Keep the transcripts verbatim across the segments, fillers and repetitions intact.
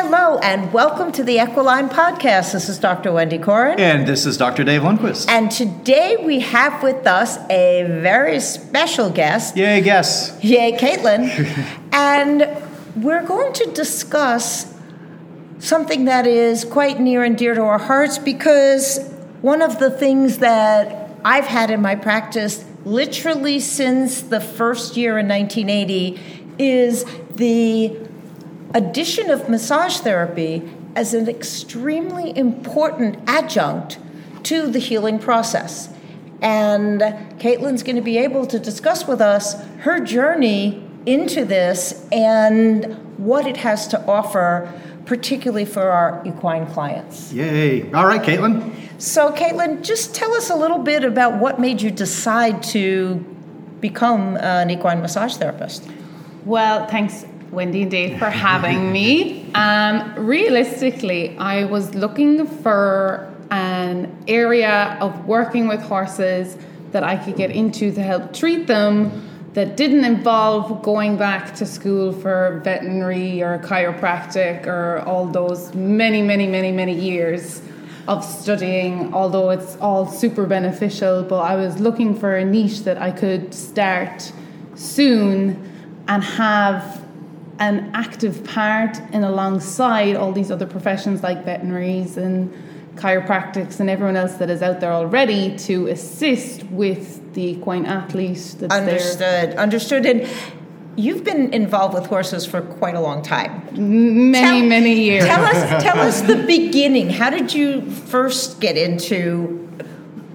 Hello, and welcome to the Equiline Podcast. This is Doctor Wendy Corrin. And this is Doctor Dave Lundquist. And today we have with us a very special guest. Yay, guest. Yay, Caitlin. And we're going to discuss something that is quite near and dear to our hearts, because one of the things that I've had in my practice literally since the first year in nineteen eighty is the addition of massage therapy as an extremely important adjunct to the healing process. And Caitlin's going to be able to discuss with us her journey into this and what it has to offer, particularly for our equine clients. Yay. All right, Caitlin. So, Caitlin, just tell us a little bit about what made you decide to become an equine massage therapist. Well, thanks, Wendy and Dave, for having me. Um, realistically, I was looking for an area of working with horses that I could get into to help treat them that didn't involve going back to school for veterinary or chiropractic or all those many, many, many, many years of studying, although it's all super beneficial. But I was looking for a niche that I could start soon and have an active part in alongside all these other professions like veterinaries and chiropractics and everyone else that is out there already to assist with the equine athlete that's Understood. there. Understood. Understood. And you've been involved with horses for quite a long time. Many, tell, many years. Tell us, tell us the beginning. How did you first get into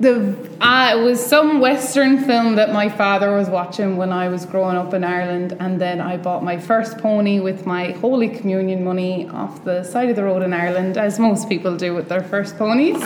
the? Uh, it was some Western film that my father was watching when I was growing up in Ireland, and then I bought my first pony with my Holy Communion money off the side of the road in Ireland, as most people do with their first ponies.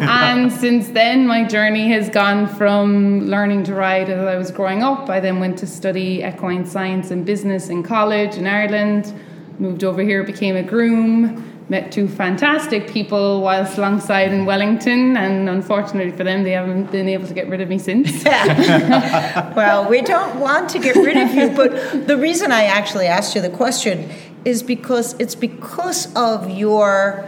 And since then, my journey has gone from learning to ride as I was growing up. I then went to study equine science and business in college in Ireland, moved over here, became a groom, met two fantastic people whilst alongside in Wellington, and unfortunately for them, they haven't been able to get rid of me since. Well, we don't want to get rid of you, but the reason I actually asked you the question is because it's because of your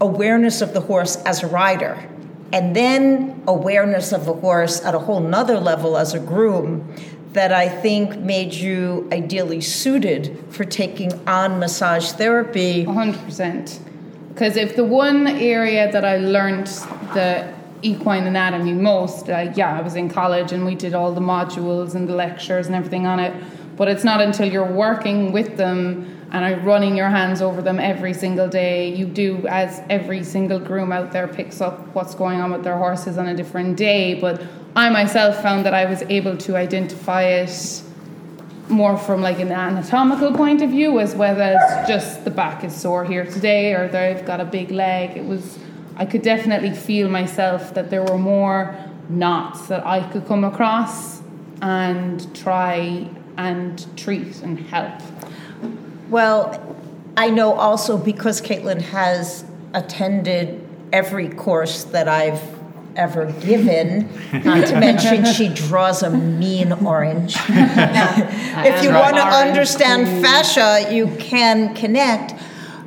awareness of the horse as a rider, and then awareness of the horse at a whole nother level as a groom, that I think made you ideally suited for taking on massage therapy. one hundred percent. Because if the one area that I learned the equine anatomy most, uh, yeah, I was in college and we did all the modules and the lectures and everything on it, but it's not until you're working with them and are running your hands over them every single day. You do, as every single groom out there picks up what's going on with their horses on a different day. But I myself found that I was able to identify it more from like an anatomical point of view, as well as just the back is sore here today, or they've got a big leg. It was, I could definitely feel myself that there were more knots that I could come across and try and treat and help. Well, I know also because Caitlin has attended every course that I've ever given, not to mention she draws a mean orange. If you want to understand fascia, you can connect.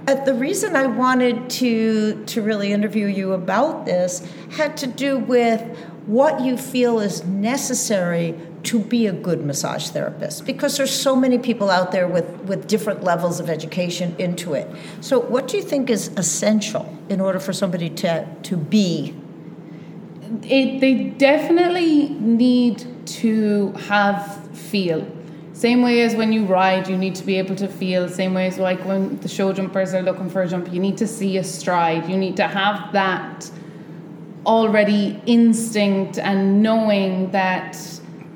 Uh, the reason I wanted to, to really interview you about this had to do with what you feel is necessary to be a good massage therapist, because there's so many people out there with, with different levels of education into it. So what do you think is essential in order for somebody to, to be? It, they definitely need to have feel. Same way as when you ride, you need to be able to feel. Same way as like when the show jumpers are looking for a jump, you need to see a stride. You need to have that already instinct and knowing that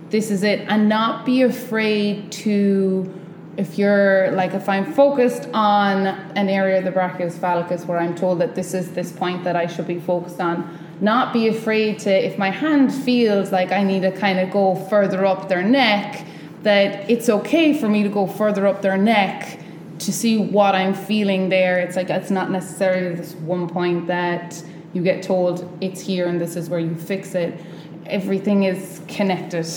this is it, and not be afraid to, if you're like, if I'm focused on an area of the brachius fallicus where I'm told that this is this point that I should be focused on, not be afraid to, if my hand feels like I need to kind of go further up their neck, that it's okay for me to go further up their neck to see what I'm feeling there. It's like, it's not necessarily this one point that you get told it's here and this is where you fix it. Everything is connected.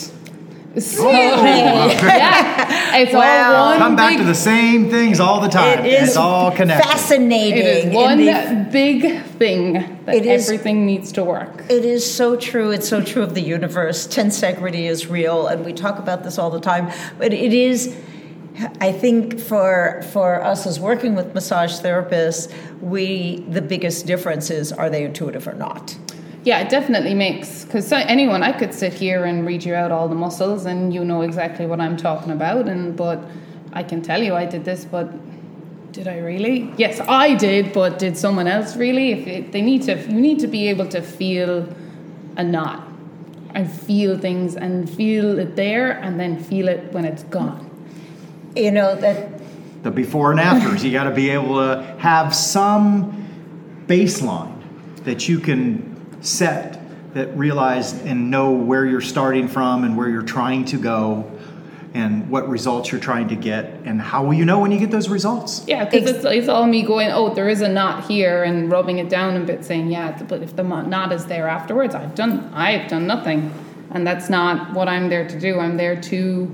So, yeah, it's wow. all one Come back big, to the same things all the time. It is it's all connected. Fascinating. It is one the, big thing that it everything is, needs to work. It is so true. It's so true of the universe. Tensegrity is real, and we talk about this all the time. But it is, I think, for for us as working with massage therapists, we the biggest difference is, are they intuitive or not? Yeah, it definitely makes, because so, anyone, I could sit here and read you out all the muscles and you know exactly what I'm talking about, and but I can tell you I did this, but did I really? Yes, I did, but did someone else really? If it, they need to, you need to be able to feel a knot and feel things and feel it there and then feel it when it's gone. You know, that... The before and afters, you got to be able to have some baseline that you can... set that realize and know where you're starting from and where you're trying to go and what results you're trying to get, and how will you know when you get those results? Yeah, because it's, it's all me going, oh, there is a knot here, and rubbing it down a bit, saying, yeah, but if the knot is there afterwards, I've done I've done nothing. And that's not what I'm there to do. I'm there to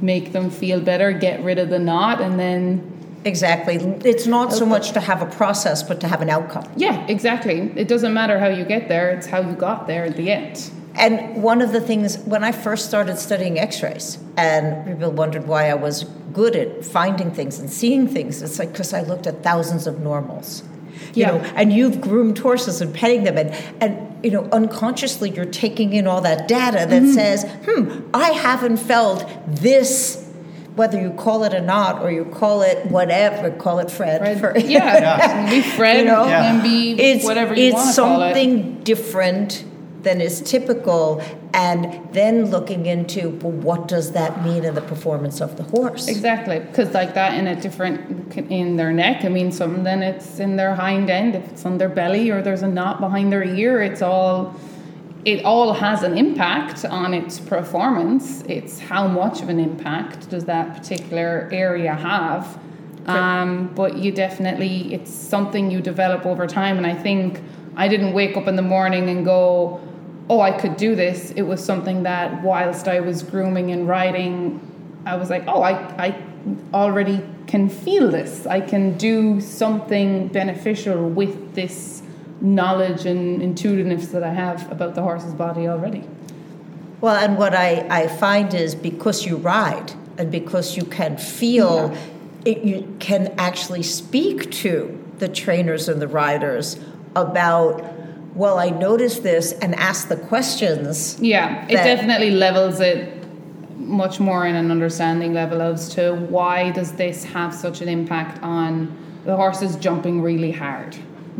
make them feel better, get rid of the knot, and then... Exactly. It's not so much to have a process, but to have an outcome. Yeah, exactly. It doesn't matter how you get there. It's how you got there at the end. And one of the things, when I first started studying x-rays, and people wondered why I was good at finding things and seeing things, it's like because I looked at thousands of normals. You yeah. know, and you've groomed horses and petting them, and, and you know, unconsciously you're taking in all that data that mm. says, hmm, I haven't felt this. Whether you call it a knot or you call it whatever, call it Fred. Fred. Yeah, yeah. Be Fred, you know? Yeah. And be it's, whatever you want to call it. It's something different than is typical, and then looking into, well, what does that mean in the performance of the horse? Exactly, because like that in a different, in their neck, I mean, something, then it's in their hind end, if it's on their belly or there's a knot behind their ear, it's all... It all has an impact on its performance. It's how much of an impact does that particular area have. Um, but you definitely, it's something you develop over time. And I think I didn't wake up in the morning and go, oh, I could do this. It was something that whilst I was grooming and riding, I was like, oh, I, I already can feel this. I can do something beneficial with this knowledge and intuitiveness that I have about the horse's body already. Well, and what I, I find is because you ride and because you can feel, yeah. it, you can actually speak to the trainers and the riders about, well, I noticed this, and ask the questions. Yeah, it definitely levels it much more in an understanding level as to why does this have such an impact on the horses jumping really hard.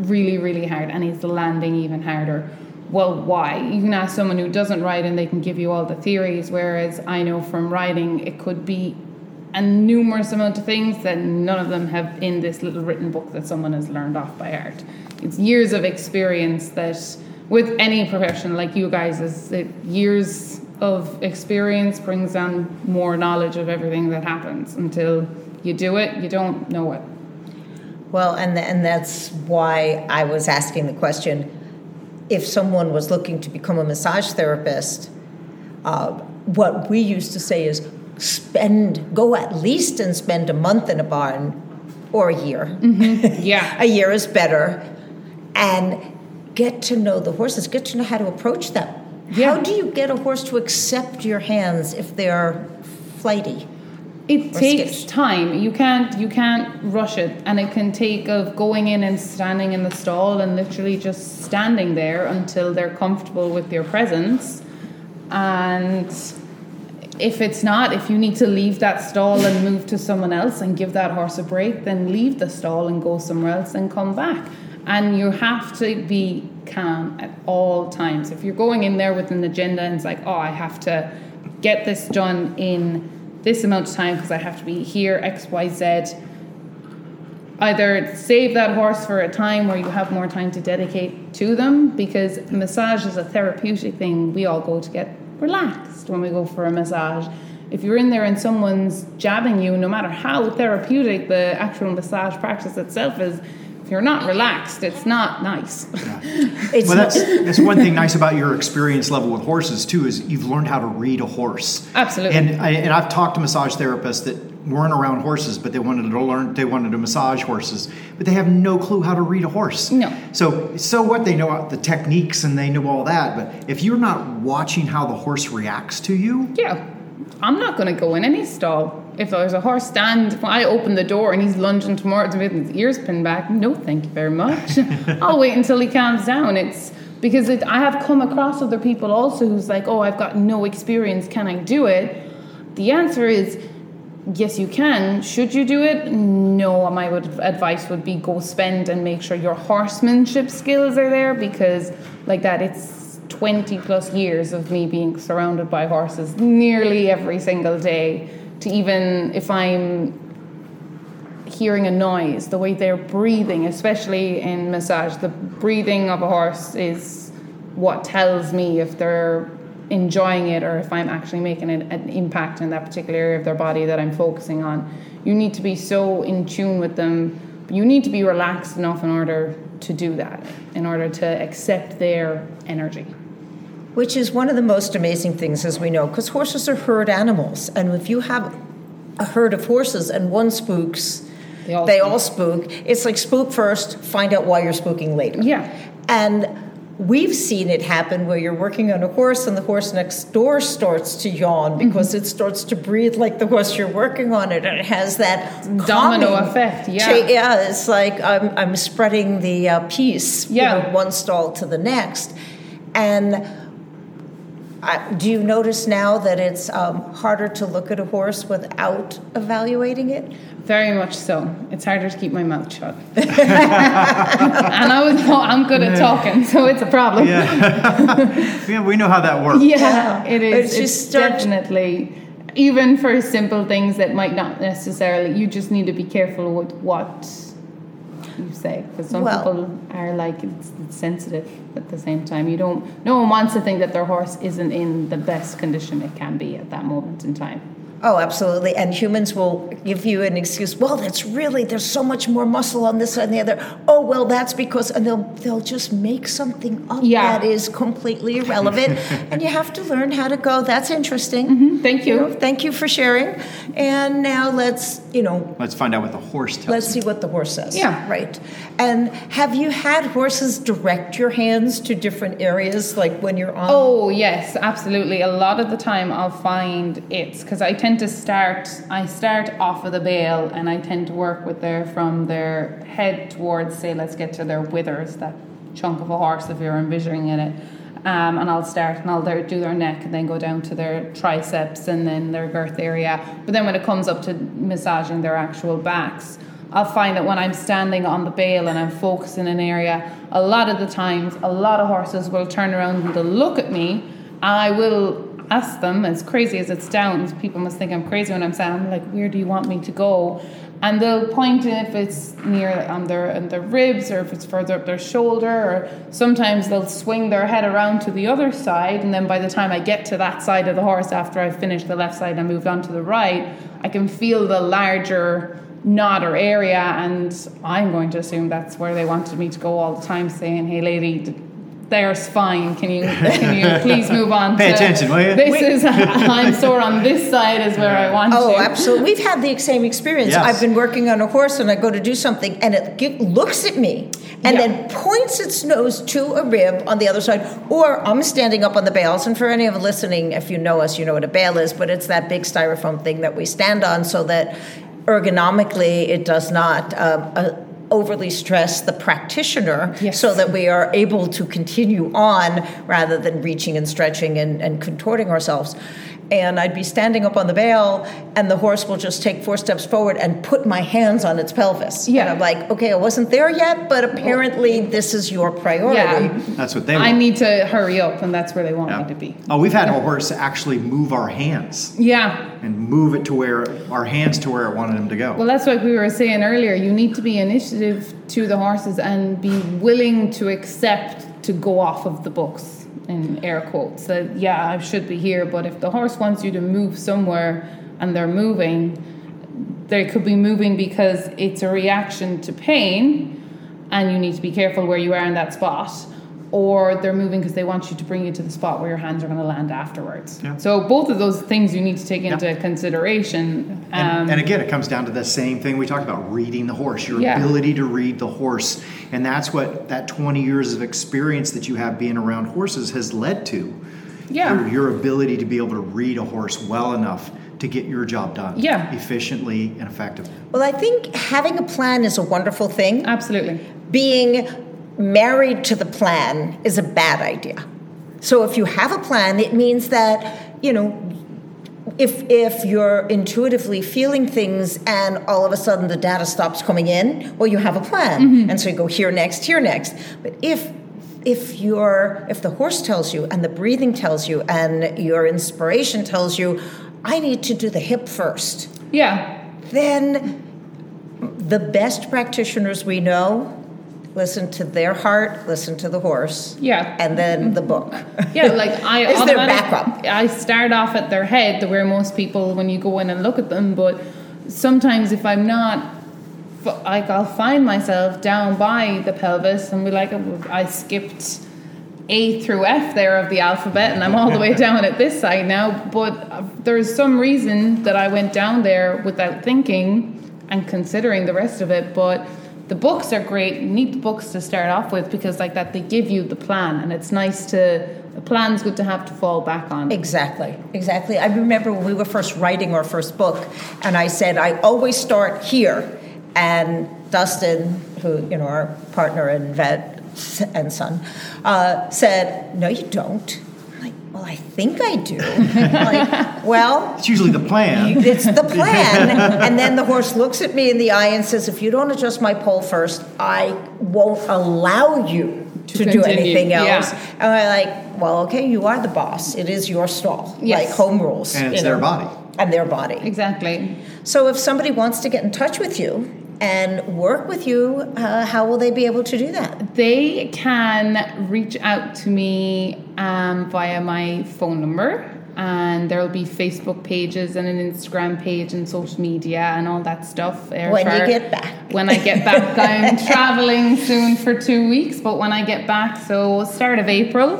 really really hard and he's landing even harder. Well, why? You can ask someone who doesn't ride and they can give you all the theories, whereas I know from riding it could be a numerous amount of things that none of them have in this little written book that someone has learned off by heart. It's years of experience that with any profession, like you guys, is it years of experience brings down more knowledge of everything that happens. Until you do it, you don't know it. Well, and and that's why I was asking the question, if someone was looking to become a massage therapist, uh, what we used to say is spend, go at least and spend a month in a barn or a year. Mm-hmm. Yeah. A year is better. And get to know the horses, get to know how to approach them. Yeah. How do you get a horse to accept your hands if they're flighty? It takes skittish. time. You can't you can't rush it, and it can take of going in and standing in the stall and literally just standing there until they're comfortable with your presence. And if it's not, if you need to leave that stall and move to someone else and give that horse a break, then leave the stall and go somewhere else and come back. And you have to be calm at all times. If you're going in there with an agenda and it's like, oh, I have to get this done in this amount of time because I have to be here, X, Y, Z. Either save that horse for a time where you have more time to dedicate to them, because massage is a therapeutic thing. We all go to get relaxed when we go for a massage. If you're in there and someone's jabbing you, no matter how therapeutic the actual massage practice itself is, if you're not relaxed, it's not nice. Yeah. It's well, that's that's one thing nice about your experience level with horses too, is you've learned how to read a horse. Absolutely. And I, and I've talked to massage therapists that weren't around horses, but they wanted to learn, they wanted to massage horses, but they have no clue how to read a horse. No. So, so what, they know the techniques and they know all that, but if you're not watching how the horse reacts to you. Yeah. I'm not going to go in any stall. If there's a horse stand, if I open the door and he's lunging towards me with his ears pinned back, no, thank you very much. I'll wait until he calms down. It's because it, I have come across other people also who's like, oh, I've got no experience. Can I do it? The answer is yes, you can. Should you do it? No, my advice would be go spend and make sure your horsemanship skills are there, because like that, it's twenty plus years of me being surrounded by horses nearly every single day. To even if I'm hearing a noise, the way they're breathing, especially in massage, the breathing of a horse is what tells me if they're enjoying it or if I'm actually making an, an impact in that particular area of their body that I'm focusing on. You need to be so in tune with them. You need to be relaxed enough in order to do that, in order to accept their energy. Which is one of the most amazing things, as we know, because horses are herd animals. And if you have a herd of horses and one spooks, they all, they spook. all spook. It's like spook first, find out why you're spooking later. Yeah. And we've seen it happen where you're working on a horse and the horse next door starts to yawn because mm-hmm. it starts to breathe like the horse you're working on it. And it has that domino effect. Yeah. Cha- yeah. It's like I'm, I'm spreading the uh, piece yeah. you know, one stall to the next. And I, do you notice now that it's um, harder to look at a horse without evaluating it? Very much so. It's harder to keep my mouth shut. And I was, well, I'm good at talking, so it's a problem. Yeah, yeah, we know how that works. Yeah, it is. It's, it's just definitely, start- even for simple things that might not necessarily, you just need to be careful with what you say, because some well, people are like it's, it's sensitive. At the same time, you don't no one wants to think that their horse isn't in the best condition it can be at that moment in time. Oh, absolutely. And humans will give you an excuse. Well, that's really, there's so much more muscle on this side and the other. Oh, well, that's because, and they'll they'll just make something up yeah. that is completely irrelevant. And you have to learn how to go, that's interesting. Mm-hmm. Thank you. you know, thank you for sharing. And now let's, you know. Let's find out what the horse tells Let's see what the horse says. Yeah. Right. And have you had horses direct your hands to different areas, like when you're on? Oh, yes, absolutely. A lot of the time I'll find it's, because I tend to start I start off of the bail and I tend to work with their from their head towards, say, let's get to their withers, that chunk of a horse if you're envisioning in it, um, and I'll start and I'll do their neck and then go down to their triceps and then their girth area. But then when it comes up to massaging their actual backs, I'll find that when I'm standing on the bail and I'm focusing an area, a lot of the times a lot of horses will turn around and they'll look at me. I will ask them, as crazy as it sounds, people must think I'm crazy when I'm saying, I'm like, where do you want me to go? And they'll point in if it's near on their, on their ribs or if it's further up their shoulder, or sometimes they'll swing their head around to the other side, and then by the time I get to that side of the horse after I've finished the left side and moved on to the right, I can feel the larger knot or area, and I'm going to assume that's where they wanted me to go all the time, saying, hey lady, there's fine. Can you can you please move on? Pay to, attention, will you? This Wait. is I'm sore on this side is where I want oh, to. Oh, absolutely. We've had the same experience. Yes. I've been working on a horse and I go to do something and it get, looks at me and yeah. then points its nose to a rib on the other side. Or I'm standing up on the bails, and for any of listening, if you know us, you know what a bail is, but it's that big styrofoam thing that we stand on so that ergonomically it does not. Um, a, overly stress the practitioner yes. so that we are able to continue on rather than reaching and stretching and, and contorting ourselves. And I'd be standing up on the bail and the horse will just take four steps forward and put my hands on its pelvis. Yeah. And I'm like, okay, I wasn't there yet, but apparently this is your priority. Yeah. That's what they want. I need to hurry up, and that's where they want yeah. me to be. Oh, we've had yeah. a horse actually move our hands. Yeah. And move it to where, our hands to where it wanted them to go. Well, that's what we were saying earlier. You need to be initiative to the horses and be willing to accept to go off of the books. In air quotes, that yeah, I should be here, but if the horse wants you to move somewhere and they're moving, they could be moving because it's a reaction to pain, and you need to be careful where you are in that spot, or they're moving because they want you to bring you to the spot where your hands are going to land afterwards. Yeah. So both of those things you need to take into yeah. consideration. Um, and, and again, it comes down to the same thing we talked about, reading the horse, your yeah. ability to read the horse. And that's what that twenty years of experience that you have being around horses has led to. Yeah. Your, your ability to be able to read a horse well enough to get your job done yeah. efficiently and effectively. Well, I think having a plan is a wonderful thing. Absolutely. Being married to the plan is a bad idea. So if you have a plan, it means that, you know, if if you're intuitively feeling things and all of a sudden the data stops coming in, well, you have a plan. Mm-hmm. And so you go here next, here next. But if if you're if the horse tells you and the breathing tells you and your inspiration tells you, I need to do the hip first. Yeah. Then the best practitioners we know listen to their heart, listen to the horse. Yeah. And then the book. Yeah, like I is their backup. I start off at their head, the where most people when you go in and look at them, but sometimes if I'm not like I'll find myself down by the pelvis and be like I skipped A through F there of the alphabet and I'm all the way down at this side now, but there's some reason that I went down there without thinking and considering the rest of it. But the books are great. You need the books to start off with because like that they give you the plan and it's nice to a plan's good to have to fall back on. Exactly. Exactly. I remember when we were first writing our first book and I said I always start here, and Dustin, who you know our partner and vet and son, uh, said, no, you don't. I'm like, well, I think I do. Like, well, it's usually the plan. It's the plan. And then the horse looks at me in the eye and says, if you don't adjust my pole first, I won't allow you to, to do anything else. Yeah. And I'm like, well, okay, you are the boss. It is your stall. Yes. Like home rules. And it's their know, body. And their body. Exactly. So if somebody wants to get in touch with you, and work with you, uh, how will they be able to do that? They can reach out to me um, via my phone number, and there will be Facebook pages and an Instagram page and social media and all that stuff. When for, you get back. When I get back. I'm traveling soon for two weeks, but when I get back, so start of April,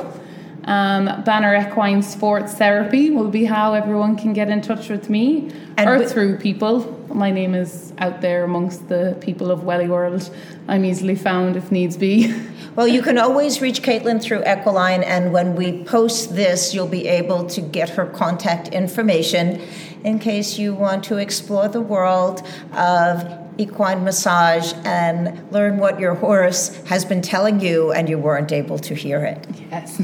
Um, Banner Equine Sports Therapy will be how everyone can get in touch with me, and or we- through people. My name is out there amongst the people of Welly World. I'm easily found if needs be. Well, you can always reach Caitlin through Equiline, and when we post this, you'll be able to get her contact information in case you want to explore the world of equine massage and learn what your horse has been telling you and you weren't able to hear it. Yes.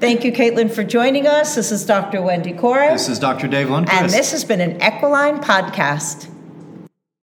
Thank you, Caitlin, for joining us. This is Doctor Wendy Corrin. This is Doctor Dave Lundquist. And this has been an Equiline Podcast.